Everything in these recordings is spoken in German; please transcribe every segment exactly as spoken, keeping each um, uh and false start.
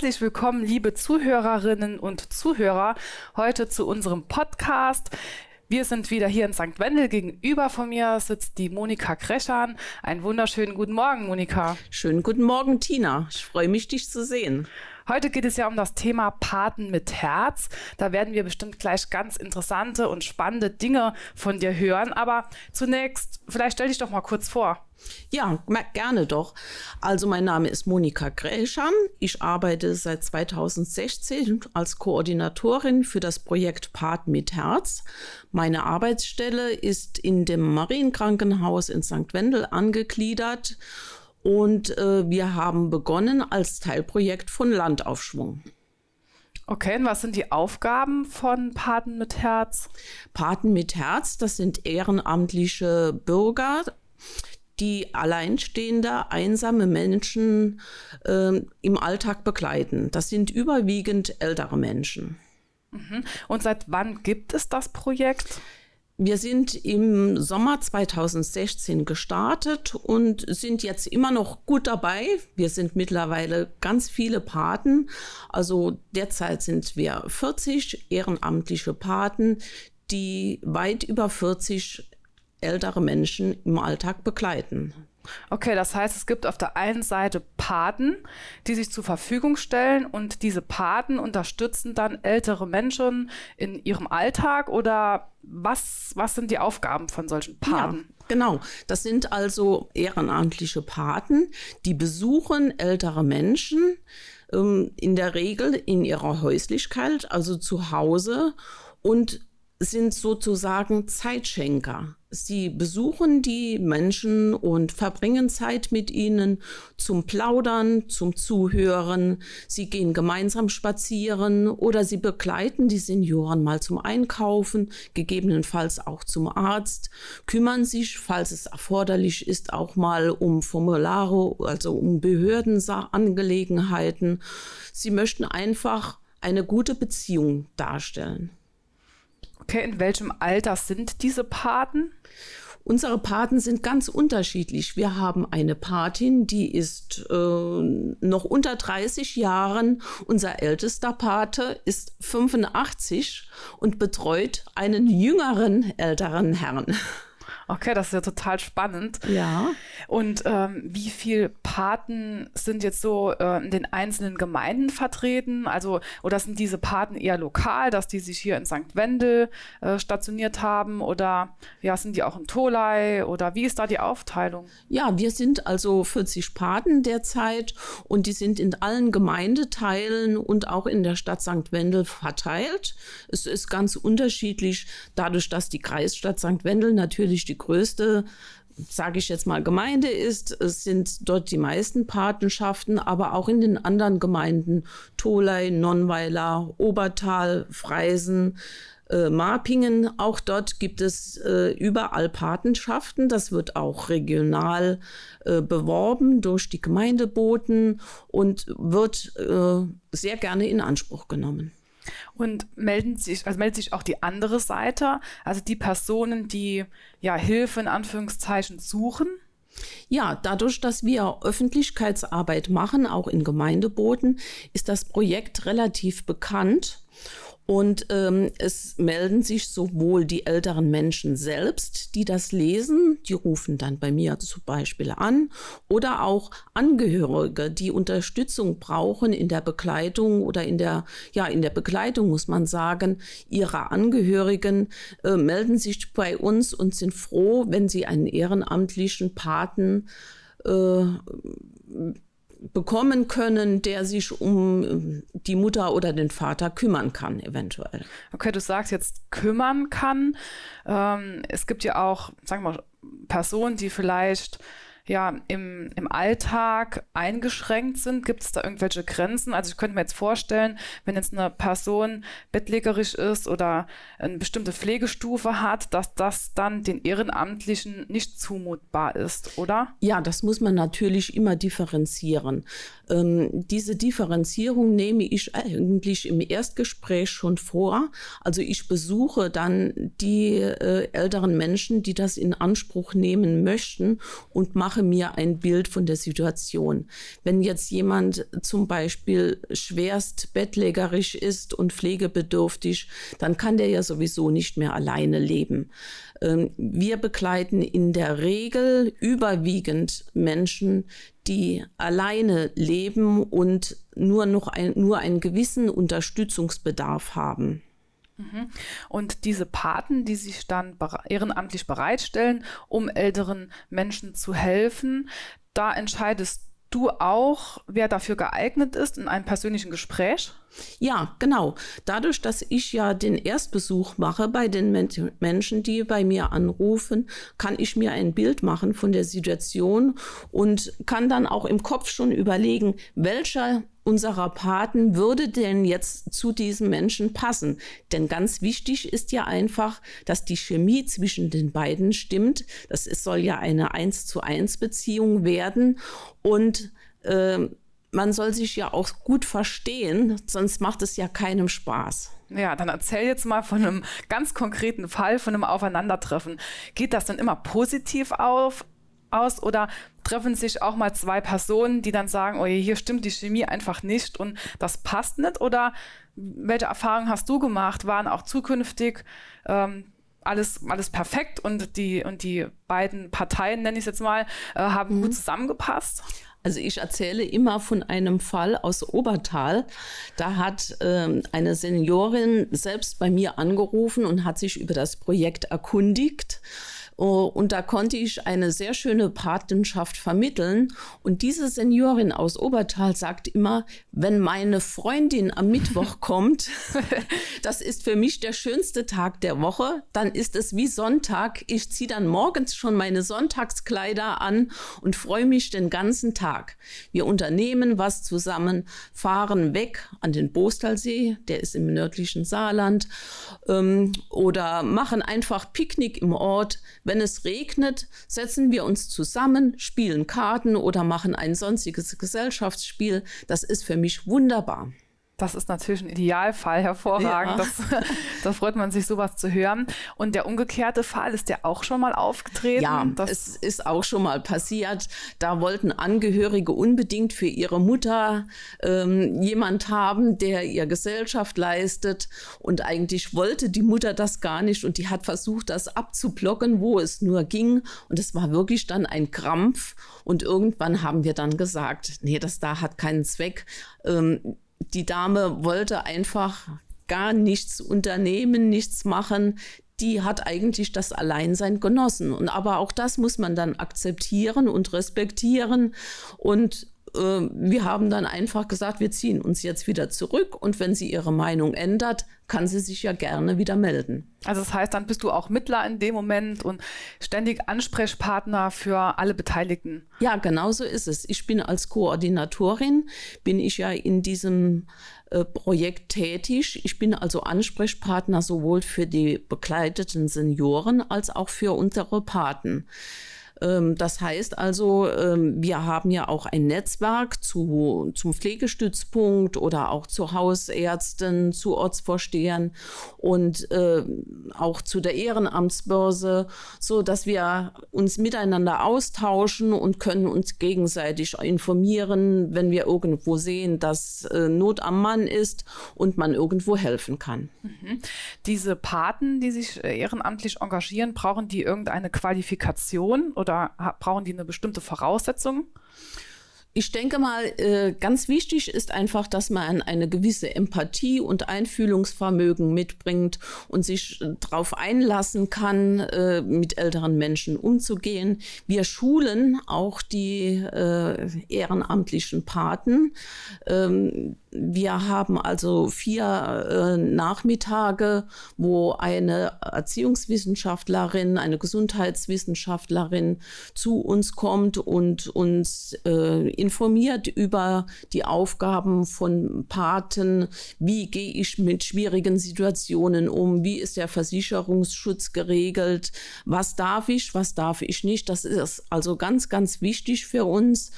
herzlich willkommen, liebe Zuhörerinnen und Zuhörer, heute zu unserem Podcast. Wir sind wieder hier in Sankt Wendel. Gegenüber von mir sitzt die Monika Greschan. Einen wunderschönen guten Morgen, Monika. Schönen guten Morgen, Tina. Ich freue mich, dich zu sehen. Heute geht es ja um das Thema Paten mit Herz. Da werden wir bestimmt gleich ganz interessante und spannende Dinge von dir hören. Aber zunächst, vielleicht stell dich doch mal kurz vor. Ja, gerne doch. Also mein Name ist Monika Greschan. Ich arbeite seit zweitausendsechzehn als Koordinatorin für das Projekt Paten mit Herz. Meine Arbeitsstelle ist in dem Marienkrankenhaus in Sankt Wendel angegliedert. Und äh, wir haben begonnen als Teilprojekt von Landaufschwung. Okay, und was sind die Aufgaben von Paten mit Herz? Paten mit Herz, das sind ehrenamtliche Bürger, die alleinstehende, einsame Menschen äh, im Alltag begleiten. Das sind überwiegend ältere Menschen. Mhm. Und seit wann gibt es das Projekt? Wir sind im Sommer zweitausendsechzehn gestartet und sind jetzt immer noch gut dabei. Wir sind mittlerweile ganz viele Paten. Also derzeit sind wir vierzig ehrenamtliche Paten, die weit über vierzig ältere Menschen im Alltag begleiten. Okay, das heißt, es gibt auf der einen Seite Paten, die sich zur Verfügung stellen, und diese Paten unterstützen dann ältere Menschen in ihrem Alltag, oder was, was sind die Aufgaben von solchen Paten? Ja, genau, das sind also ehrenamtliche Paten, die besuchen ältere Menschen, ähm, in der Regel in ihrer Häuslichkeit, also zu Hause, und sind sozusagen Zeitschenker. Sie besuchen die Menschen und verbringen Zeit mit ihnen zum Plaudern, zum Zuhören. Sie gehen gemeinsam spazieren oder sie begleiten die Senioren mal zum Einkaufen, gegebenenfalls auch zum Arzt, kümmern sich, falls es erforderlich ist, auch mal um Formulare, also um Behördenangelegenheiten. Sie möchten einfach eine gute Beziehung darstellen. Okay, in welchem Alter sind diese Paten? Unsere Paten sind ganz unterschiedlich. Wir haben eine Patin, die ist äh, noch unter dreißig Jahren. Unser ältester Pate ist fünfundachtzig und betreut einen jüngeren, älteren Herrn. Okay, das ist ja total spannend. Ja. Und ähm, wie viele Paten sind jetzt so äh, in den einzelnen Gemeinden vertreten? Also, oder sind diese Paten eher lokal, dass die sich hier in Sankt Wendel äh, stationiert haben? Oder ja, sind die auch in Tholey? Oder wie ist da die Aufteilung? Ja, wir sind also vierzig Paten derzeit und die sind in allen Gemeindeteilen und auch in der Stadt Sankt Wendel verteilt. Es ist ganz unterschiedlich, dadurch, dass die Kreisstadt Sankt Wendel natürlich die größte, sage ich jetzt mal, Gemeinde ist. Es sind dort die meisten Patenschaften, aber auch in den anderen Gemeinden, Tholey, Nonnweiler, Oberthal, Freisen, äh, Marpingen, auch dort gibt es äh, überall Patenschaften. Das wird auch regional äh, beworben durch die Gemeindeboten und wird äh, sehr gerne in Anspruch genommen. Und melden sich, also meldet sich auch die andere Seite, also die Personen, die ja Hilfe in Anführungszeichen suchen? Ja, dadurch, dass wir Öffentlichkeitsarbeit machen, auch in Gemeindeboten, ist das Projekt relativ bekannt. Und ähm, es melden sich sowohl die älteren Menschen selbst, die das lesen, die rufen dann bei mir zum Beispiel an, oder auch Angehörige, die Unterstützung brauchen in der Begleitung oder in der, ja, in der Begleitung, muss man sagen, ihrer Angehörigen, äh, melden sich bei uns und sind froh, wenn sie einen ehrenamtlichen Paten äh, bekommen können, der sich um die Mutter oder den Vater kümmern kann, eventuell. Okay, du sagst jetzt kümmern kann. Ähm, es gibt ja auch, sagen wir mal, Personen, die vielleicht ja im, im Alltag eingeschränkt sind. Gibt es da irgendwelche Grenzen? Also ich könnte mir jetzt vorstellen, wenn jetzt eine Person bettlägerig ist oder eine bestimmte Pflegestufe hat, dass das dann den Ehrenamtlichen nicht zumutbar ist, oder? Ja, das muss man natürlich immer differenzieren. Ähm, diese Differenzierung nehme ich eigentlich im Erstgespräch schon vor. Also ich besuche dann die äh, älteren Menschen, die das in Anspruch nehmen möchten, und mache mache mir ein Bild von der Situation. Wenn jetzt jemand zum Beispiel schwerst bettlägerisch ist und pflegebedürftig, dann kann der ja sowieso nicht mehr alleine leben. Wir begleiten in der Regel überwiegend Menschen, die alleine leben und nur noch ein, nur einen gewissen Unterstützungsbedarf haben. Und diese Paten, die sich dann ehrenamtlich bereitstellen, um älteren Menschen zu helfen, da entscheidest du auch, wer dafür geeignet ist, in einem persönlichen Gespräch? Ja, genau. Dadurch, dass ich ja den Erstbesuch mache bei den Men- Menschen, die bei mir anrufen, kann ich mir ein Bild machen von der Situation und kann dann auch im Kopf schon überlegen, welcher unserer Paten würde denn jetzt zu diesem Menschen passen. Denn ganz wichtig ist ja einfach, dass die Chemie zwischen den beiden stimmt. Das ist, soll ja eine eins zu eins Beziehung werden. Und äh, man soll sich ja auch gut verstehen, sonst macht es ja keinem Spaß. Ja, dann erzähl jetzt mal von einem ganz konkreten Fall, von einem Aufeinandertreffen. Geht das dann immer positiv auf? aus oder treffen sich auch mal zwei Personen, die dann sagen, oh je, hier stimmt die Chemie einfach nicht und das passt nicht? Oder welche Erfahrungen hast du gemacht? Waren auch zukünftig ähm, alles, alles perfekt und die, und die beiden Parteien, nenne ich es jetzt mal, äh, haben mhm. gut zusammengepasst? Also ich erzähle immer von einem Fall aus Oberthal. Da hat ähm, eine Seniorin selbst bei mir angerufen und hat sich über das Projekt erkundigt. Und da konnte ich eine sehr schöne Patenschaft vermitteln. Und diese Seniorin aus Oberthal sagt immer, wenn meine Freundin am Mittwoch kommt, das ist für mich der schönste Tag der Woche, dann ist es wie Sonntag. Ich ziehe dann morgens schon meine Sonntagskleider an und freue mich den ganzen Tag. Wir unternehmen was zusammen, fahren weg an den Bostalsee, der ist im nördlichen Saarland, ähm, oder machen einfach Picknick im Ort. Wenn es regnet, setzen wir uns zusammen, spielen Karten oder machen ein sonstiges Gesellschaftsspiel. Das ist für mich wunderbar. Das ist natürlich ein Idealfall, hervorragend. Ja. Das, da freut man sich, sowas zu hören. Und der umgekehrte Fall, ist der auch schon mal aufgetreten? Ja, das es ist auch schon mal passiert. Da wollten Angehörige unbedingt für ihre Mutter ähm, jemand haben, der ihr Gesellschaft leistet. Und eigentlich wollte die Mutter das gar nicht. Und die hat versucht, das abzublocken, wo es nur ging. Und es war wirklich dann ein Krampf. Und irgendwann haben wir dann gesagt, nee, das da hat keinen Zweck. Ähm, Die Dame wollte einfach gar nichts unternehmen, nichts machen. Die hat eigentlich das Alleinsein genossen. Und aber auch das muss man dann akzeptieren und respektieren. Und äh, wir haben dann einfach gesagt, wir ziehen uns jetzt wieder zurück. Und wenn sie ihre Meinung ändert, kann sie sich ja gerne wieder melden. Also das heißt, dann bist du auch Mittler in dem Moment und ständig Ansprechpartner für alle Beteiligten. Ja, genau so ist es. Ich bin als Koordinatorin, bin ich ja in diesem äh, Projekt tätig. Ich bin also Ansprechpartner sowohl für die begleiteten Senioren als auch für unsere Paten. Ähm, das heißt also, ähm, wir haben ja auch ein Netzwerk zu, zum Pflegestützpunkt oder auch zu Hausärzten, zu Ortsvorstehern und äh, auch zu der Ehrenamtsbörse, so dass wir uns miteinander austauschen und können uns gegenseitig informieren, wenn wir irgendwo sehen, dass äh, Not am Mann ist und man irgendwo helfen kann. Mhm. Diese Paten, die sich ehrenamtlich engagieren, brauchen die irgendeine Qualifikation oder brauchen die eine bestimmte Voraussetzung? Ich denke mal, ganz wichtig ist einfach, dass man eine gewisse Empathie und Einfühlungsvermögen mitbringt und sich darauf einlassen kann, mit älteren Menschen umzugehen. Wir schulen auch die ehrenamtlichen Paten. Wir haben also vier äh, Nachmittage, wo eine Erziehungswissenschaftlerin, eine Gesundheitswissenschaftlerin zu uns kommt und uns äh, informiert über die Aufgaben von Paten. Wie gehe ich mit schwierigen Situationen um? Wie ist der Versicherungsschutz geregelt? Was darf ich, was darf ich nicht? Das ist also ganz, ganz wichtig für uns.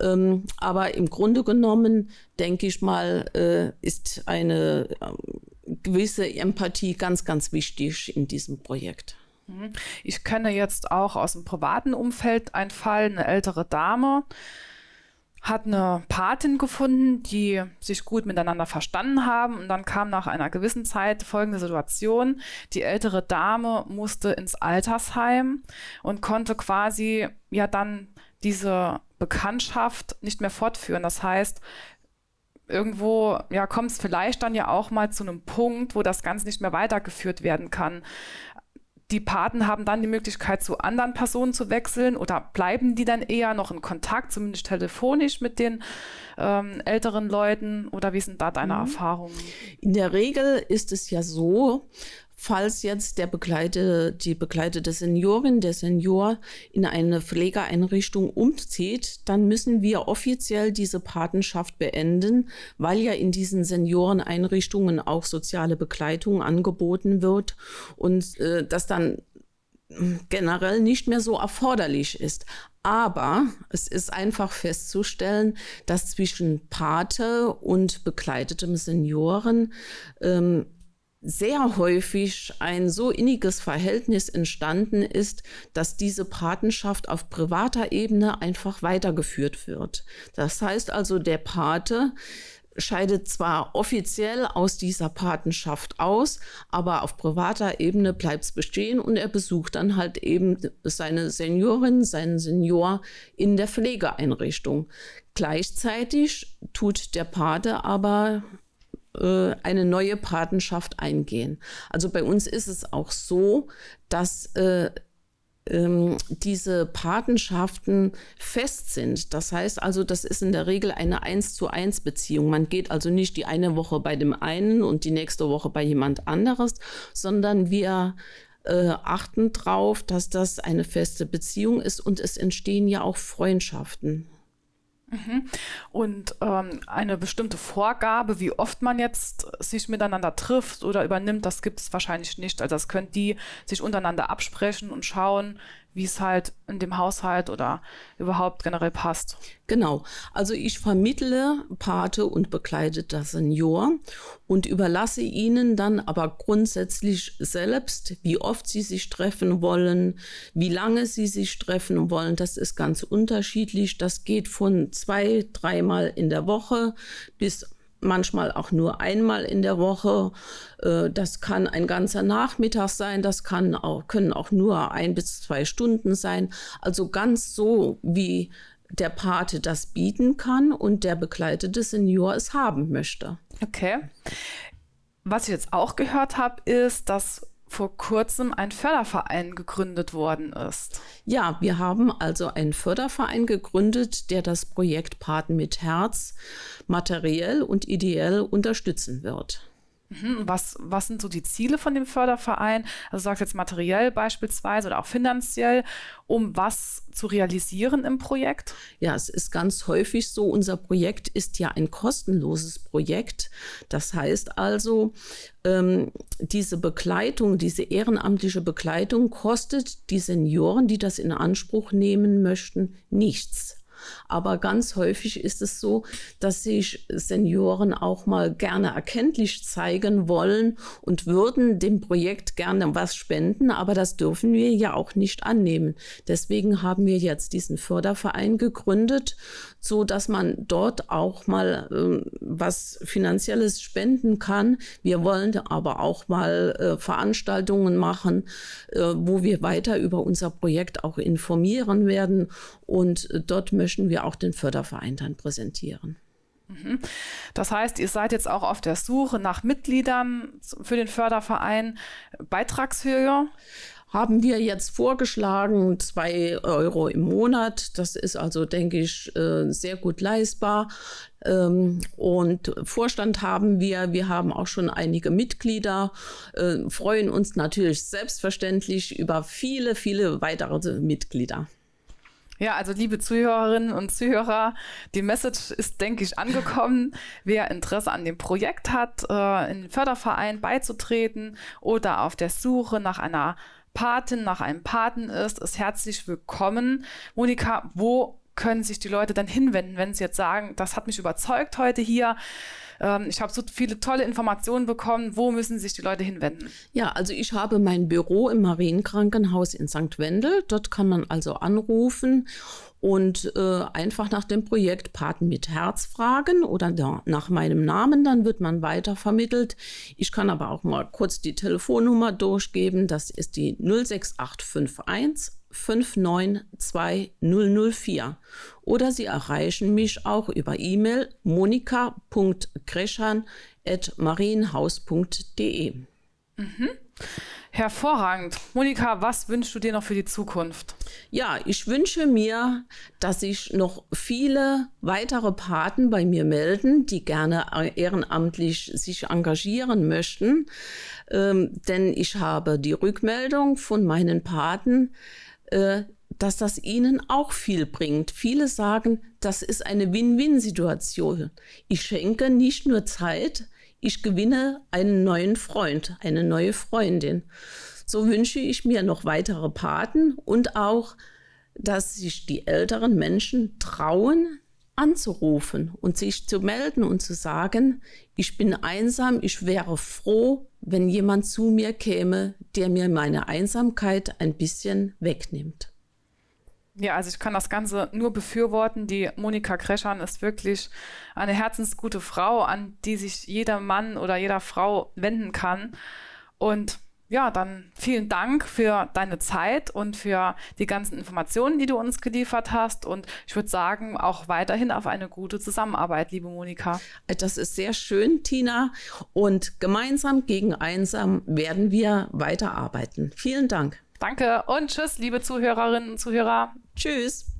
Ähm, aber im Grunde genommen, denke ich mal, äh, ist eine äh, gewisse Empathie ganz, ganz wichtig in diesem Projekt. Ich kenne jetzt auch aus dem privaten Umfeld einen Fall, eine ältere Dame hat eine Patin gefunden, die sich gut miteinander verstanden haben, und dann kam nach einer gewissen Zeit folgende Situation: Die ältere Dame musste ins Altersheim und konnte quasi ja dann diese Bekanntschaft nicht mehr fortführen. Das heißt, irgendwo ja, kommt es vielleicht dann ja auch mal zu einem Punkt, wo das Ganze nicht mehr weitergeführt werden kann. Die Paten haben dann die Möglichkeit, zu anderen Personen zu wechseln, oder bleiben die dann eher noch in Kontakt, zumindest telefonisch, mit den ähm, älteren Leuten, oder wie sind da deine mhm. Erfahrungen? In der Regel ist es ja so, falls jetzt der Begleite, die begleitete Seniorin, der Senior in eine Pflegeeinrichtung umzieht, dann müssen wir offiziell diese Patenschaft beenden, weil ja in diesen Senioreneinrichtungen auch soziale Begleitung angeboten wird und äh, das dann generell nicht mehr so erforderlich ist. Aber es ist einfach festzustellen, dass zwischen Pate und begleitetem Senioren ähm, sehr häufig ein so inniges Verhältnis entstanden ist, dass diese Patenschaft auf privater Ebene einfach weitergeführt wird. Das heißt also, der Pate scheidet zwar offiziell aus dieser Patenschaft aus, aber auf privater Ebene bleibt es bestehen und er besucht dann halt eben seine Seniorin, seinen Senior in der Pflegeeinrichtung. Gleichzeitig tut der Pate aber eine neue Patenschaft eingehen. Also bei uns ist es auch so, dass äh, ähm, diese Patenschaften fest sind. Das heißt also, das ist in der Regel eine eins zu eins Beziehung. Man geht also nicht die eine Woche bei dem einen und die nächste Woche bei jemand anderes, sondern wir äh, achten darauf, dass das eine feste Beziehung ist, und es entstehen ja auch Freundschaften. Und ähm, eine bestimmte Vorgabe, wie oft man jetzt sich miteinander trifft oder übernimmt, das gibt es wahrscheinlich nicht. Also das können die sich untereinander absprechen und schauen, wie es halt in dem Haushalt oder überhaupt generell passt. Genau. Also ich vermittle Pate und begleiteter Senior und überlasse ihnen dann aber grundsätzlich selbst, wie oft sie sich treffen wollen, wie lange sie sich treffen wollen. Das ist ganz unterschiedlich. Das geht von zwei, dreimal in der Woche bis manchmal auch nur einmal in der Woche. Das kann ein ganzer Nachmittag sein, das kann auch, können auch nur ein bis zwei Stunden sein. Also ganz so, wie der Pate das bieten kann und der begleitete Senior es haben möchte. Okay. Was ich jetzt auch gehört habe, ist, dass vor kurzem ein Förderverein gegründet worden ist. Ja, wir haben also einen Förderverein gegründet, der das Projekt Paten mit Herz materiell und ideell unterstützen wird. Was, was sind so die Ziele von dem Förderverein? Also sagst jetzt materiell beispielsweise oder auch finanziell, um was zu realisieren im Projekt? Ja, es ist ganz häufig so, unser Projekt ist ja ein kostenloses Projekt. Das heißt also, ähm, diese Begleitung, diese ehrenamtliche Begleitung kostet die Senioren, die das in Anspruch nehmen möchten, nichts. Aber ganz häufig ist es so, dass sich Senioren auch mal gerne erkenntlich zeigen wollen und würden dem Projekt gerne was spenden, aber das dürfen wir ja auch nicht annehmen. Deswegen haben wir jetzt diesen Förderverein gegründet, so dass man dort auch mal äh, was Finanzielles spenden kann. Wir wollen aber auch mal äh, Veranstaltungen machen, äh, wo wir weiter über unser Projekt auch informieren werden, und äh, dort möchten möchten wir auch den Förderverein dann präsentieren. Das heißt, ihr seid jetzt auch auf der Suche nach Mitgliedern für den Förderverein. Beitragshöhe haben wir jetzt vorgeschlagen, zwei Euro im Monat. Das ist also, denke ich, sehr gut leistbar. Und Vorstand haben wir, wir haben auch schon einige Mitglieder, freuen uns natürlich selbstverständlich über viele, viele weitere Mitglieder. Ja, also liebe Zuhörerinnen und Zuhörer, die Message ist, denke ich, angekommen. Wer Interesse an dem Projekt hat, äh, in den Förderverein beizutreten oder auf der Suche nach einer Patin, nach einem Paten ist, ist herzlich willkommen. Monika, wo können sich die Leute dann hinwenden, wenn sie jetzt sagen, das hat mich überzeugt heute hier. Ich habe so viele tolle Informationen bekommen. Wo müssen sich die Leute hinwenden? Ja, also ich habe mein Büro im Marienkrankenhaus in Sankt Wendel. Dort kann man also anrufen und äh, einfach nach dem Projekt Paten mit Herz fragen oder da, nach meinem Namen. Dann wird man weitervermittelt. Ich kann aber auch mal kurz die Telefonnummer durchgeben. Das ist die null sechs acht fünf eins fünf neun zwei null null vier. Oder Sie erreichen mich auch über E-Mail monika punkt greschan at marienhaus punkt de. Mhm. Hervorragend. Monika, was wünschst du dir noch für die Zukunft? Ja, ich wünsche mir, dass sich noch viele weitere Paten bei mir melden, die gerne ehrenamtlich sich engagieren möchten. Ähm, denn ich habe die Rückmeldung von meinen Paten, dass das ihnen auch viel bringt. Viele sagen, das ist eine Win-Win-Situation. Ich schenke nicht nur Zeit, ich gewinne einen neuen Freund, eine neue Freundin. So wünsche ich mir noch weitere Paten und auch, dass sich die älteren Menschen trauen, anzurufen und sich zu melden und zu sagen, ich bin einsam, ich wäre froh, wenn jemand zu mir käme, der mir meine Einsamkeit ein bisschen wegnimmt. Ja, also ich kann das Ganze nur befürworten. Die Monika Greschan ist wirklich eine herzensgute Frau, an die sich jeder Mann oder jeder Frau wenden kann. Und ja, dann vielen Dank für deine Zeit und für die ganzen Informationen, die du uns geliefert hast. Und ich würde sagen, auch weiterhin auf eine gute Zusammenarbeit, liebe Monika. Das ist sehr schön, Tina. Und gemeinsam gegen einsam werden wir weiterarbeiten. Vielen Dank. Danke und tschüss, liebe Zuhörerinnen und Zuhörer. Tschüss.